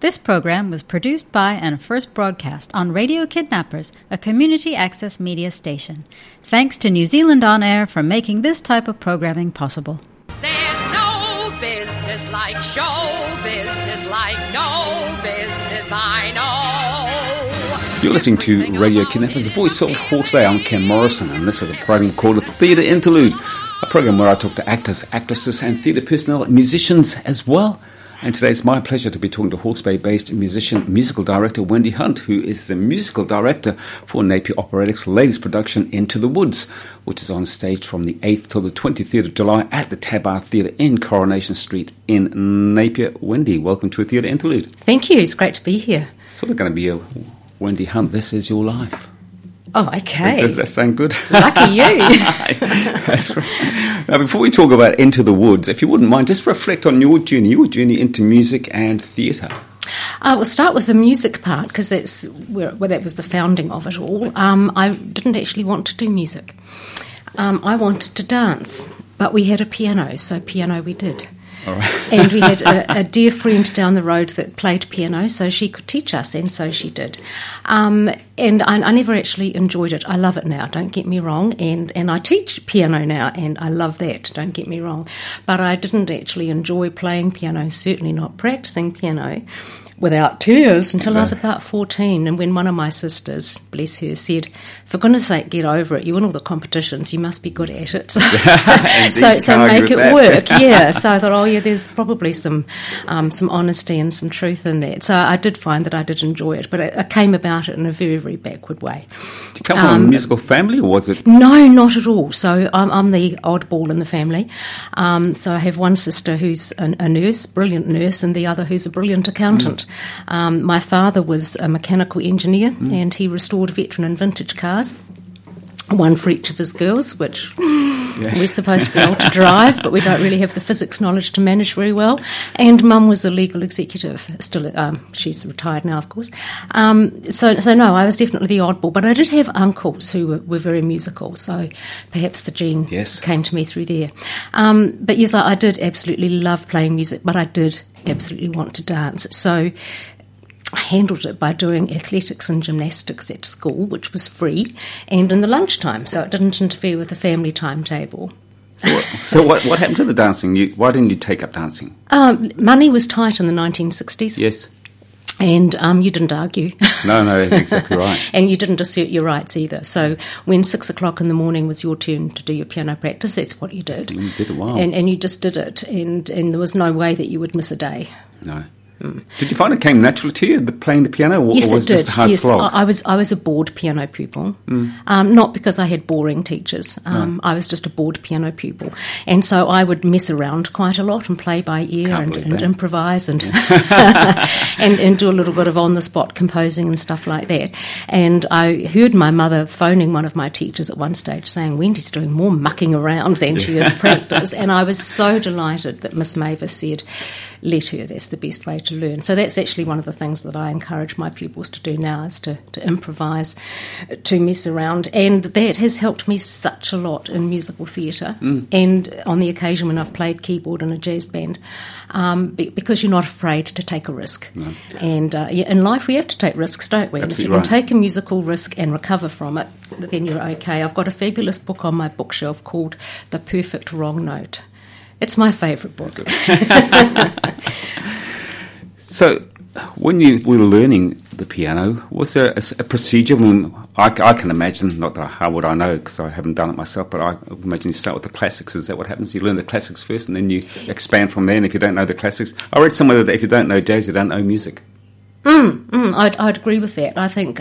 This program was produced by and first broadcast on Radio Kidnappers, a community access media station. Thanks to New Zealand On Air for making this type of programming possible. There's no business like show business, like no business I know. You're listening to Radio Kidnappers, the voice of Hawke's Bay. I'm Cam Morrison, and this is a program called A Theatre Interlude, a program where I talk to actors, actresses and theatre personnel, musicians as well. And today it's my pleasure to be talking to Hawke's Bay-based musical director Wendy Hunt, who is the musical director for Napier Operatic's latest production, Into the Woods, which is on stage from the 8th till the 23rd of July at the Tabard Theatre in Coronation Street in Napier. Wendy, welcome to A Theatre Interlude. Thank you, it's great to be here. It's sort of going to be a Wendy Hunt, This Is Your Life. Oh, okay. Does that sound good? Lucky you. That's right. Now, before we talk about Into the Woods, if you wouldn't mind, just reflect on your journey into music and theatre. We'll start with the music part, because that's where that was the founding of it all. I didn't actually want to do music. I wanted to dance, but we had a piano, so piano we did. All right. And we had a dear friend down the road that played piano, so she could teach us, and so she did. And I never actually enjoyed it. I love it now, don't get me wrong, and I teach piano now, and I love that, don't get me wrong. But I didn't actually enjoy playing piano, certainly not practising piano, without tears until I was about 14, and when one of my sisters, bless her, said, for goodness sake, get over it, you win all the competitions, you must be good at it. so make it work, yeah. So I thought, there's probably some honesty and some truth in that. So I did find that I did enjoy it, but I came about it in a very, very backward way. Did you come from a musical family, or was it? No, not at all. So I'm the oddball in the family. So I have one sister who's a nurse, brilliant nurse, and the other who's a brilliant accountant. Mm. My father was a mechanical engineer, and he restored veteran and vintage cars, one for each of his girls, which we're supposed to be able to drive, but we don't really have the physics knowledge to manage very well. And Mum was a legal executive, still. She's retired now, of course. So no, I was definitely the oddball, but I did have uncles who were very musical, so perhaps the gene came to me through there. But yes, I did absolutely love playing music, but I did absolutely want to dance. So I handled it by doing athletics and gymnastics at school, which was free, and in the lunchtime, so it didn't interfere with the family timetable. So what happened to the dancing? Why didn't you take up dancing? Money was tight in the 1960s. Yes. And you didn't argue. No, exactly right. And you didn't assert your rights either. So when 6:00 in the morning was your turn to do your piano practice, that's what you did. You did it well. And you just did it, and there was no way that you would miss a day. No. Mm. Did you find it came naturally to you, playing the piano, or was it just a hard slog? I was a bored piano pupil, not because I had boring teachers. I was just a bored piano pupil, and so I would mess around quite a lot and play by ear and improvise and do a little bit of on-the-spot composing and stuff like that. And I heard my mother phoning one of my teachers at one stage saying, Wendy's doing more mucking around than she is practice, and I was so delighted that Miss Mavis said, let her, that's the best way to learn. So that's actually one of the things that I encourage my pupils to do now, is to improvise, to mess around, and that has helped me such a lot in musical theatre, and on the occasion when I've played keyboard in a jazz band, because you're not afraid to take a risk. No. And in life we have to take risks, don't we? Absolutely. If you can take a musical risk and recover from it, then you're okay. I've got a fabulous book on my bookshelf called The Perfect Wrong Note. It's my favourite book. So, when you were learning the piano, was there a procedure? I can imagine, not that how would I know, because I haven't done it myself, but I imagine you start with the classics. Is that what happens? You learn the classics first and then you expand from there, and if you don't know the classics... I read somewhere that if you don't know jazz, you don't know music. I'd agree with that. I think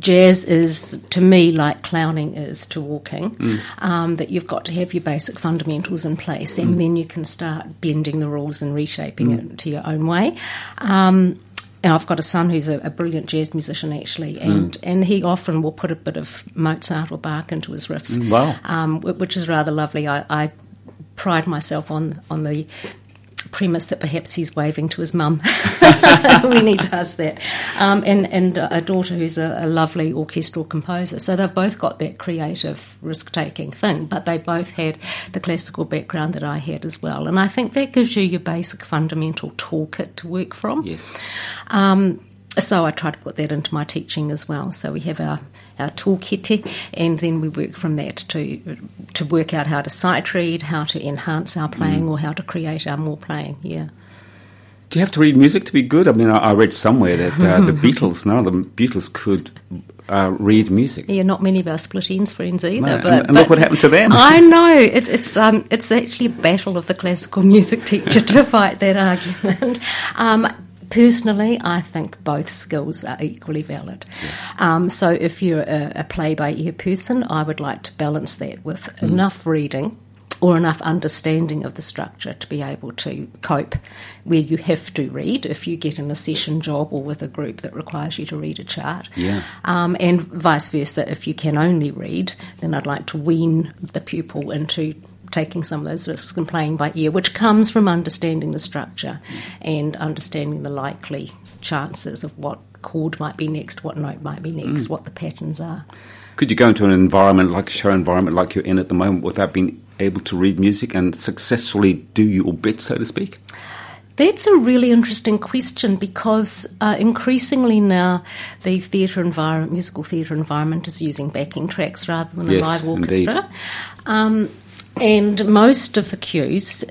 jazz is, to me, like clowning is to walking, that you've got to have your basic fundamentals in place, and then you can start bending the rules and reshaping it to your own way. And I've got a son who's a brilliant jazz musician, actually, and he often will put a bit of Mozart or Bach into his riffs, which is rather lovely. I pride myself on the premise that perhaps he's waving to his mum. When he does that. And a daughter who's a lovely orchestral composer. So they've both got that creative risk-taking thing, but they both had the classical background that I had as well. And I think that gives you your basic fundamental toolkit to work from. Yes. So I try to put that into my teaching as well. So we have our toolkit, and then we work from that to work out how to sight read, how to enhance our playing, or how to create our more playing, yeah. Do you have to read music to be good? I mean, I read somewhere that the Beatles, none of the Beatles could read music. Yeah, not many of our Split Enz friends either. No, but look what happened to them. I know. It's actually a battle of the classical music teacher to fight that argument. Personally, I think both skills are equally valid. Yes. So if you're a play-by-ear person, I would like to balance that with enough reading or enough understanding of the structure to be able to cope where you have to read if you get in a session job or with a group that requires you to read a chart. Yeah. And vice versa, if you can only read, then I'd like to wean the pupil into taking some of those risks and playing by ear, which comes from understanding the structure and understanding the likely chances of what chord might be next, what note might be next, what the patterns are. Could you go into an environment, like a show environment like you're in at the moment, without being able to read music and successfully do your bit, so to speak? That's a really interesting question because increasingly now the theatre environment, musical theatre environment, is using backing tracks rather than a live orchestra. And most of the cues,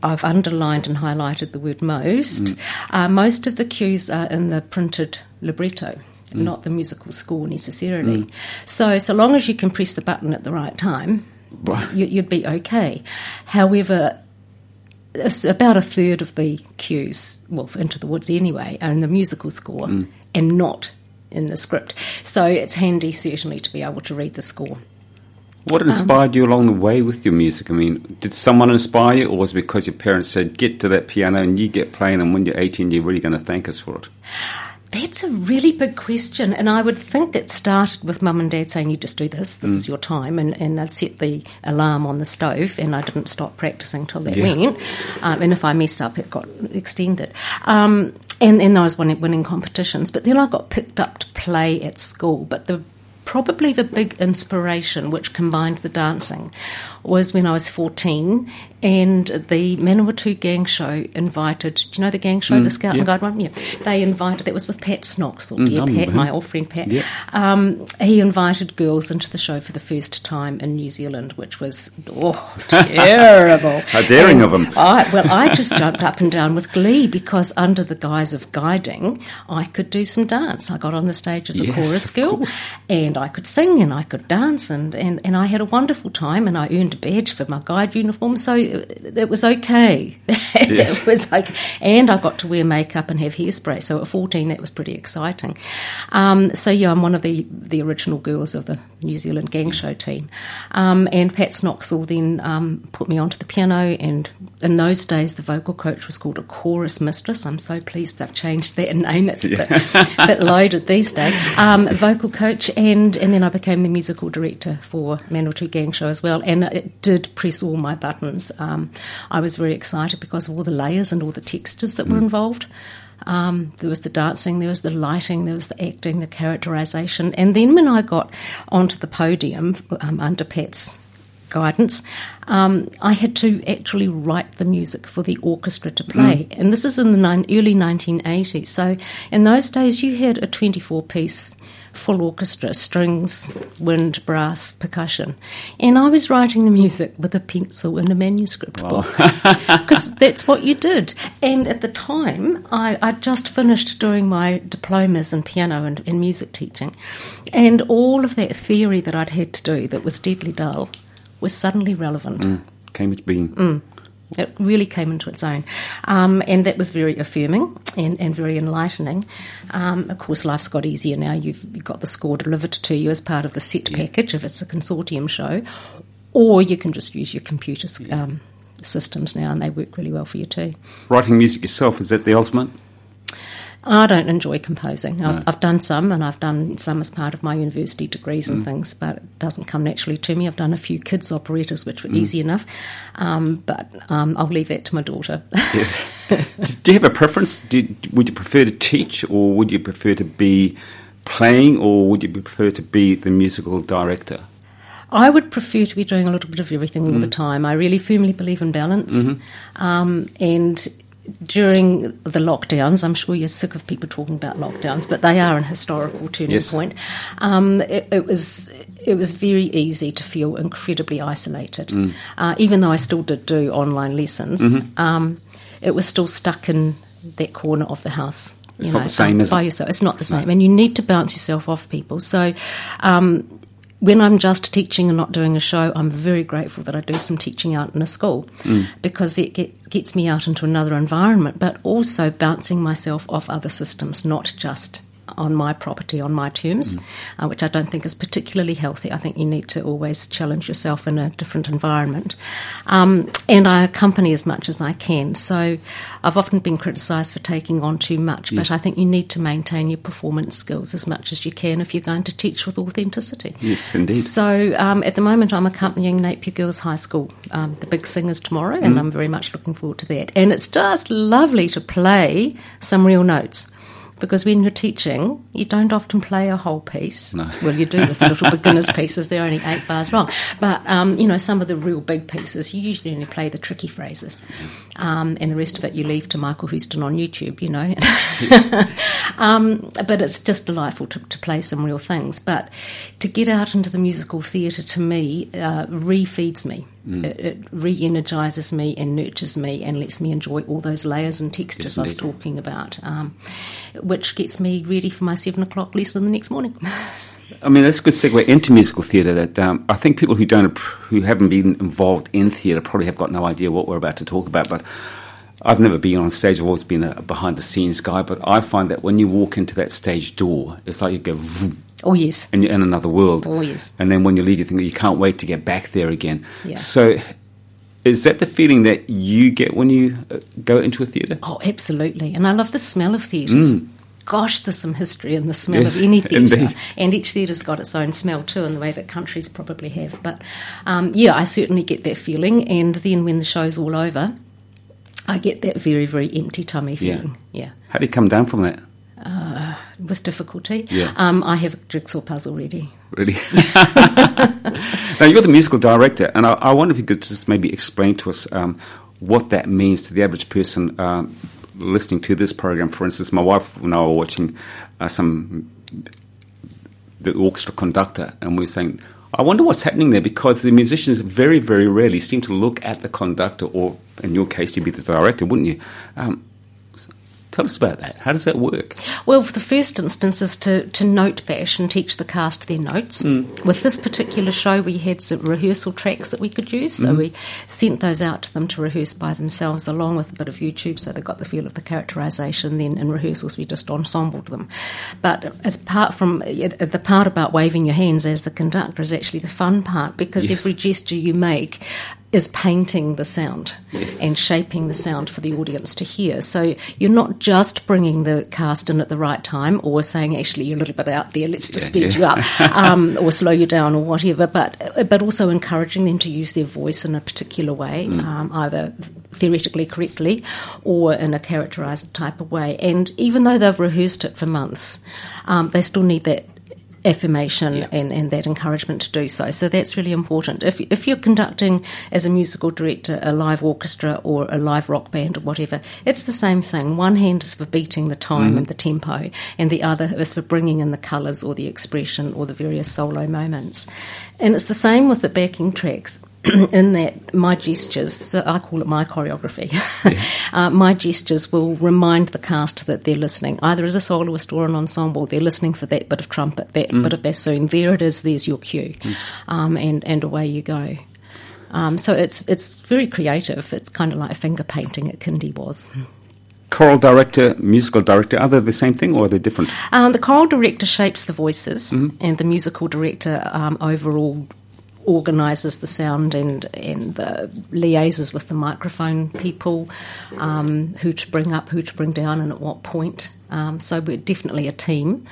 I've underlined and highlighted the word most, most of the cues are in the printed libretto, not the musical score necessarily. So long as you can press the button at the right time, you'd be okay. However, about a third of the cues, well, for Into the Woods anyway, are in the musical score and not in the script. So it's handy certainly to be able to read the score. What inspired you along the way with your music? I mean, did someone inspire you, or was it because your parents said, get to that piano and you get playing, and when you're 18, you're really going to thank us for it? That's a really big question, and I would think it started with Mum and Dad saying, you just do this, this is your time, and they'd set the alarm on the stove, and I didn't stop practising till that went, and if I messed up, it got extended. And I was winning competitions, but then I got picked up to play at school, but probably the big inspiration, which combined the dancing, was when I was 14 and the Manawatu gang show invited, do you know the gang show, the Scout and Guide one? Yeah. They invited, that was with Pat Snoxall, dear Pat, my old friend Pat. Yeah. He invited girls into the show for the first time in New Zealand, which was, terrible. How daring of him. I just jumped up and down with glee because under the guise of guiding, I could do some dance. I got on the stage as a chorus girl and I could sing and I could dance and I had a wonderful time and I earned a badge for my guide uniform, so it was okay. It was like, and I got to wear makeup and have hairspray, so at 14 that was pretty exciting. I'm one of the original girls of the New Zealand gang show team. And Pat Snoxall then put me onto the piano, and in those days the vocal coach was called a chorus mistress. I'm so pleased they've changed that name. It's a bit loaded these days. Vocal coach, and then I became the musical director for Manawatu gang show as well, and it did press all my buttons. I was very excited because of all the layers and all the textures that were involved. There was the dancing, there was the lighting, there was the acting, the characterisation. And then when I got onto the podium under Pat's guidance, I had to actually write the music for the orchestra to play. And this is in the early 1980s. So in those days you had a 24-piece full orchestra, strings, wind, brass, percussion. And I was writing the music with a pencil in a manuscript book because that's what you did. And at the time, I just finished doing my diplomas in piano and music teaching. And all of that theory that I'd had to do that was deadly dull was suddenly relevant. Came into being. It really came into its own. And that was very affirming and very enlightening. Of course, life's got easier now. You've got the score delivered to you as part of the set package, if it's a consortium show, or you can just use your computer systems now, and they work really well for you too. Writing music yourself, is that the ultimate? I don't enjoy composing. I've done some, and I've done some as part of my university degrees and things, but it doesn't come naturally to me. I've done a few kids' operettas, which were easy enough, but I'll leave that to my daughter. Yes. Do you have a preference? Would you prefer to teach, or would you prefer to be playing, or would you prefer to be the musical director? I would prefer to be doing a little bit of everything all the time. I really firmly believe in balance, and during the lockdowns, I'm sure you're sick of people talking about lockdowns, but they are an historical turning point. It was very easy to feel incredibly isolated, even though I still did do online lessons. It was still stuck in that corner of the house. It's not the same, is it? By yourself. It's not the same, and you need to bounce yourself off people. So when I'm just teaching and not doing a show, I'm very grateful that I do some teaching out in a school because it gets me out into another environment, but also bouncing myself off other systems, not just on my property, on my terms, which I don't think is particularly healthy. I think you need to always challenge yourself in a different environment. And I accompany as much as I can. So I've often been criticised for taking on too much, but I think you need to maintain your performance skills as much as you can if you're going to teach with authenticity. Yes, indeed. So at the moment I'm accompanying Napier Girls High School, the big singers tomorrow, and I'm very much looking forward to that. And it's just lovely to play some real notes, because when you're teaching, you don't often play a whole piece. No. Well, you do with the little beginner's pieces. They're only 8 bars long. But, some of the real big pieces, you usually only play the tricky phrases. And the rest of it you leave to Michael Houston on YouTube, you know. But it's just delightful to play some real things. But to get out into the musical theatre, to me, refeeds me. It re-energises me and nurtures me and lets me enjoy all those layers and textures I was talking about, which gets me ready for my 7:00 lesson the next morning. I mean, that's a good segue into musical theatre. That I think people who haven't been involved in theatre probably have got no idea what we're about to talk about, but I've never been on stage. I've always been a behind-the-scenes guy, but I find that when you walk into that stage door, it's like you go... vroom. Oh, yes. And you're in another world. Oh, yes. And then when you leave, you think you can't wait to get back there again. Yeah. So is that the feeling that you get when you go into a theatre? Oh, absolutely. And I love the smell of theatres. Gosh, there's some history in the smell of any theatre. And each theatre's got its own smell too, in the way that countries probably have. But, I certainly get that feeling. And then when the show's all over, I get that very, very empty tummy feeling. Yeah. How do you come down from that? With difficulty. Yeah. I have a jigsaw puzzle ready. Really? Now, you're the musical director, and I wonder if you could just maybe explain to us what that means to the average person listening to this program. For instance, my wife and I were watching the orchestra conductor, and we were saying, I wonder what's happening there, because the musicians very, very rarely seem to look at the conductor, or in your case, you'd be the director, wouldn't you? Tell us about that. How does that work? Well, for the first instance is to note bash and teach the cast their notes. With this particular show, we had some rehearsal tracks that we could use, so we sent those out to them to rehearse by themselves along with a bit of YouTube, so they got the feel of the characterisation. Then in rehearsals, we just ensembled them. But as part from the part about waving your hands as the conductor is actually the fun part, because every gesture you make is painting the sound and shaping the sound for the audience to hear. So you're not just bringing the cast in at the right time, or saying, actually, you're a little bit out there, let's just speed you up or slow you down or whatever, but also encouraging them to use their voice in a particular way, either theoretically correctly or in a characterised type of way. And even though they've rehearsed it for months, they still need that affirmation and that encouragement to do so. So that's really important. If you're conducting as a musical director a live orchestra or a live rock band or whatever, it's the same thing. One hand is for beating the time and the tempo, and the other is for bringing in the colours or the expression or the various solo moments. And it's the same with the backing tracks. In that my gestures, so I call it my choreography, my gestures will remind the cast that they're listening, either as a soloist or an ensemble. They're listening for that bit of trumpet, that bit of bassoon. There it is, there's your cue, and away you go. So it's very creative. It's kind of like finger painting at kindy was. Choral director, musical director, are they the same thing or are they different? The choral director shapes the voices and the musical director overall organises the sound and the liaises with the microphone people, who to bring up, who to bring down and at what point. So we're definitely a team.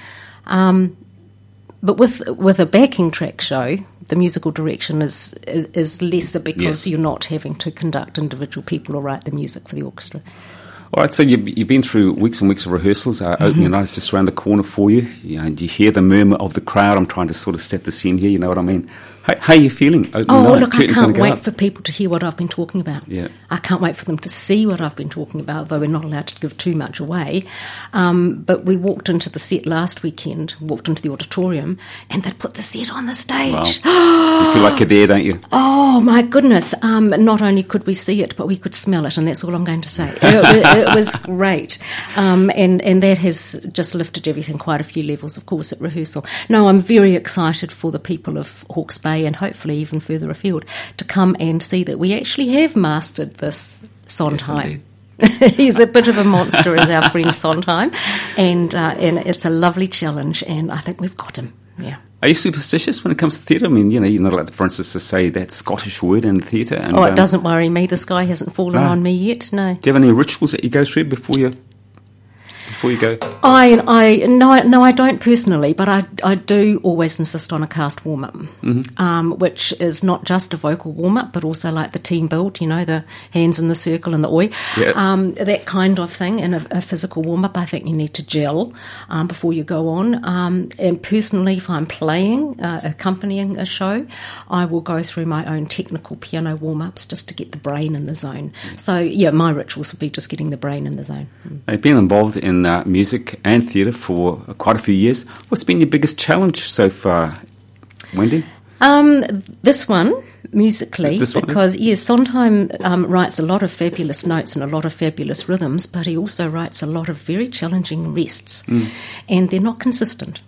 But with a backing track show, the musical direction is lesser because you're not having to conduct individual people or write the music for the orchestra. All right, so you've been through weeks and weeks of rehearsals. Opening night's just around the corner for you. You know, you hear the murmur of the crowd. I'm trying to sort of set the scene here, you know what I mean? How are you feeling? Opening night. Look, I can't wait for people to hear what I've been talking about. Yeah. I can't wait for them to see what I've been talking about, though we're not allowed to give too much away. But we walked into the set last weekend, walked into the auditorium, and they put the set on the stage. Wow. You feel like you're there, don't you? Oh, my goodness. Not only could we see it, but we could smell it, and that's all I'm going to say. It was great. And that has just lifted everything quite a few levels, of course, at rehearsal. No, I'm very excited for the people of Hawke's Bay, and hopefully even further afield, to come and see that we actually have mastered this Sondheim. Yes, he's a bit of a monster, as our friend Sondheim, and it's a lovely challenge, and I think we've got him. Yeah. Are you superstitious when it comes to theatre? I mean, you know, you're not allowed, for instance, to say that Scottish word in theatre. Oh, it doesn't worry me. The sky hasn't fallen on me yet, no. Do you have any rituals that you go through before you go? No, I don't personally, but I do always insist on a cast warm-up, which is not just a vocal warm-up, but also like the team build, you know, the hands in the circle and the oi, that kind of thing, and a physical warm-up. I think you need to gel before you go on. And personally, if I'm playing, accompanying a show, I will go through my own technical piano warm-ups just to get the brain in the zone. So, yeah, my rituals would be just getting the brain in the zone. I've been involved in music and theatre for quite a few years. What's been your biggest challenge so far, Wendy? This one, musically, Sondheim writes a lot of fabulous notes and a lot of fabulous rhythms, but he also writes a lot of very challenging rests, and they're not consistent.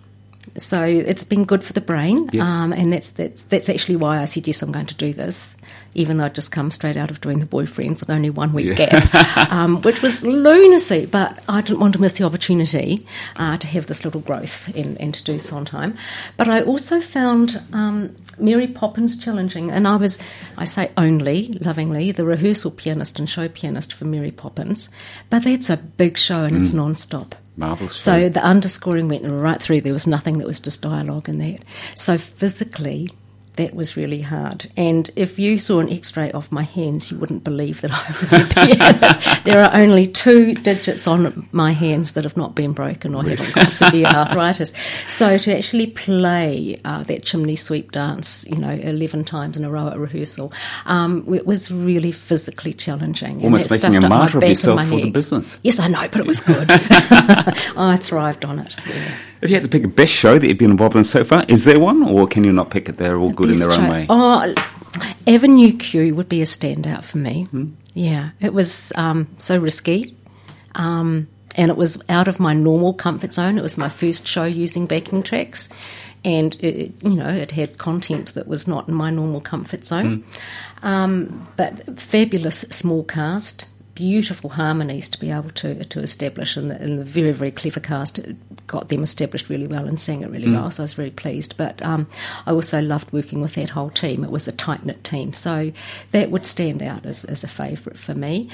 So it's been good for the brain, and that's actually why I said, yes, I'm going to do this, even though I'd just come straight out of doing The Boyfriend with only 1 week gap, which was lunacy, but I didn't want to miss the opportunity to have this little growth and to do Sondheim. But I also found Mary Poppins challenging, and I say lovingly, the rehearsal pianist and show pianist for Mary Poppins, but that's a big show and it's non-stop. Marvelous. So the underscoring went right through. There was nothing that was just dialogue in that. So physically, that was really hard. And if you saw an X-ray of my hands, you wouldn't believe that I was a pianist. There are only 2 digits on my hands that have not been broken or haven't got severe arthritis. So to actually play that chimney sweep dance, you know, 11 times in a row at rehearsal, it was really physically challenging. Almost making a martyr of yourself for the business. Yes, I know, but it was good. I thrived on it. Yeah. If you had to pick the best show that you've been involved in so far, is there one, or can you not pick it? They're all good in their own way. Oh, Avenue Q would be a standout for me. Yeah, it was so risky, and it was out of my normal comfort zone. It was my first show using backing tracks, and it had content that was not in my normal comfort zone. But fabulous small cast. Beautiful harmonies to be able to establish, and the very, very clever cast got them established really well and sang it really well, so I was very pleased. But I also loved working with that whole team. It was a tight-knit team, so that would stand out as a favourite for me.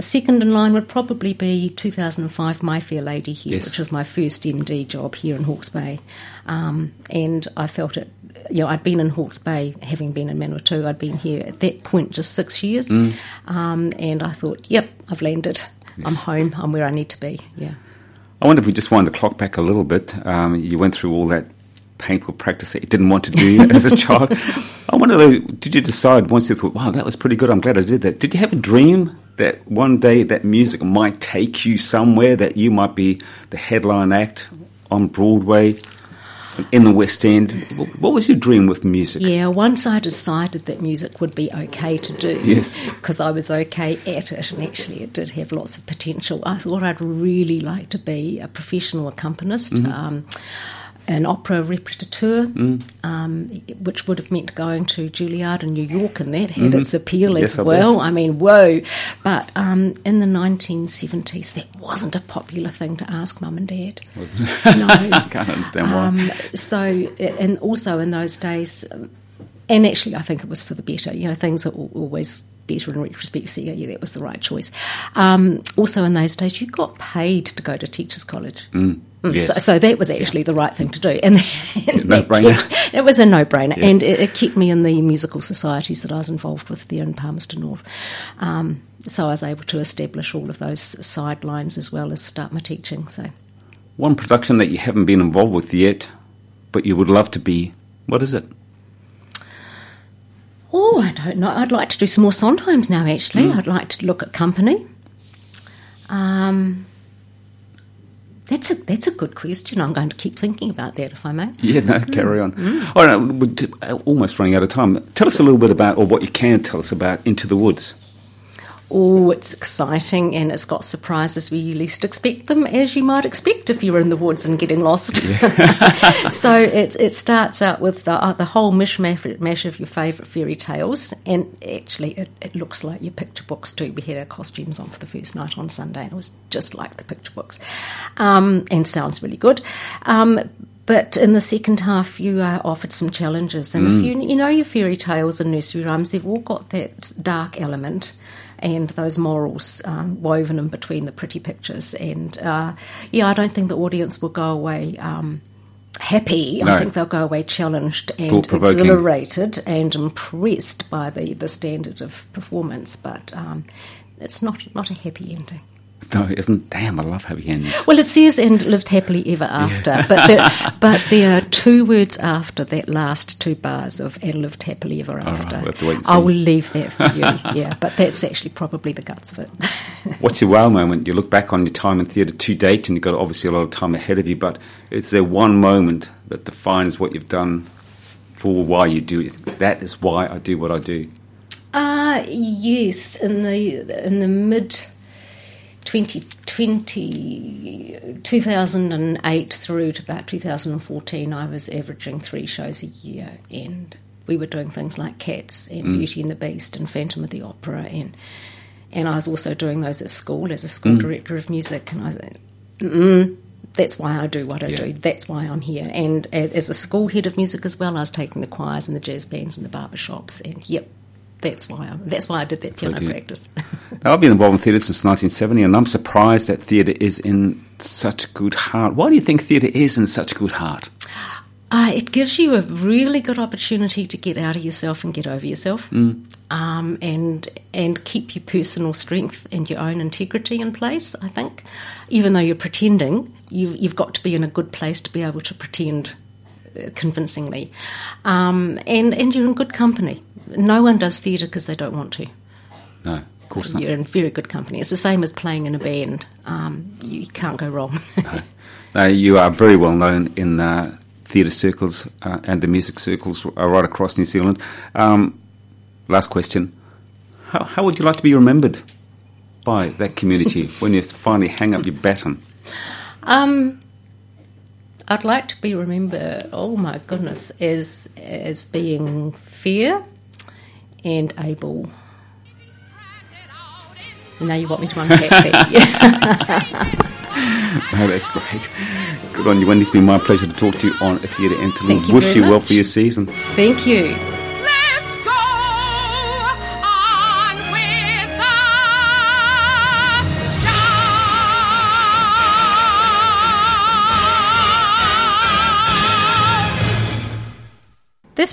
Second in line would probably be 2005 My Fair Lady here, which was my first MD job here in Hawke's Bay, and I felt it. You know, I'd been in Hawke's Bay, having been in Manawatu. I'd been here at that point just 6 years, and I thought, yep, I've landed. Yes. I'm home. I'm where I need to be. Yeah. I wonder if we just wind the clock back a little bit. You went through all that painful practice that you didn't want to do as a child. I wonder, though, did you decide once you thought, wow, that was pretty good, I'm glad I did that? Did you have a dream that one day that music might take you somewhere, that you might be the headline act on Broadway? In the West End, what was your dream with music? Yeah, once I decided that music would be okay to do, because I was okay at it, and actually it did have lots of potential, I thought I'd really like to be a professional accompanist, an opera repertoire, which would have meant going to Juilliard in New York, and that had its appeal as well. I mean, whoa. But in the 1970s, that wasn't a popular thing to ask mum and dad. Wasn't it? No. I can't understand why. So, and also in those days, And actually, I think it was for the better. You know, things are always better in retrospect, so yeah, that was the right choice. Also, in those days, you got paid to go to teachers' college. Mm. Yes. So that was actually the right thing to do. And no-brainer. It was a no-brainer. Yeah. And it kept me in the musical societies that I was involved with there in Palmerston North. So I was able to establish all of those sidelines as well as start my teaching. So, one production that you haven't been involved with yet, but you would love to be, what is it? Oh, I don't know. I'd like to do some more Sondheims now, actually. Mm. I'd like to look at Company. That's a good question. I'm going to keep thinking about that, if I may. Yeah, no, carry on. Mm. All right, we're almost running out of time. Tell us a little bit about, or what you can tell us about, Into the Woods. Oh, it's exciting, and it's got surprises where you least expect them, as you might expect if you're in the woods and getting lost. Yeah. So it starts out with the whole mishmash of your favourite fairy tales, and actually it looks like your picture books too. We had our costumes on for the first night on Sunday, and it was just like the picture books, and sounds really good. But in the second half, you are offered some challenges, and if you know your fairy tales and nursery rhymes, they've all got that dark element and those morals woven in between the pretty pictures. And, I don't think the audience will go away happy. No. I think they'll go away challenged and exhilarated and impressed by the standard of performance. But it's not a happy ending. No, it isn't. Damn, I love happy endings. Well, it says, and lived happily ever after. Yeah. But there are two words after that last two bars of and lived happily ever after. Right, we'll have to wait and see. I will leave that for you, yeah. But that's actually probably the guts of it. What's your wow moment? You look back on your time in theatre to date, and you've got obviously a lot of time ahead of you, but is there one moment that defines what you've done for why you do it? That is why I do what I do. Yes, in the mid 2008 through to about 2014, I was averaging 3 shows a year, and we were doing things like Cats and Beauty and the Beast and Phantom of the Opera, and I was also doing those at school as a school director of music, and I was like, that's why I do what I do. That's why I'm here. And as a school head of music as well, I was taking the choirs and the jazz bands and the barbershops, and that's why I did that piano practice. Now, I've been involved in theatre since 1970, and I'm surprised that theatre is in such good heart. Why do you think theatre is in such good heart? It gives you a really good opportunity to get out of yourself and get over yourself, and keep your personal strength and your own integrity in place, I think. Even though you're pretending, you've got to be in a good place to be able to pretend convincingly. And you're in good company. No one does theatre because they don't want to. No, of course not. You're in very good company. It's the same as playing in a band. You can't go wrong. No, you are very well known in theatre circles and the music circles right across New Zealand. Last question. How would you like to be remembered by that community when you finally hang up your baton? I'd like to be remembered, oh my goodness, as being fair and able. Now you want me to unpack that. No, that's great. Good on you, Wendy. It's been my pleasure to talk to you on A Theatre Interlude. Thank you Wish you well for your season. Thank you. This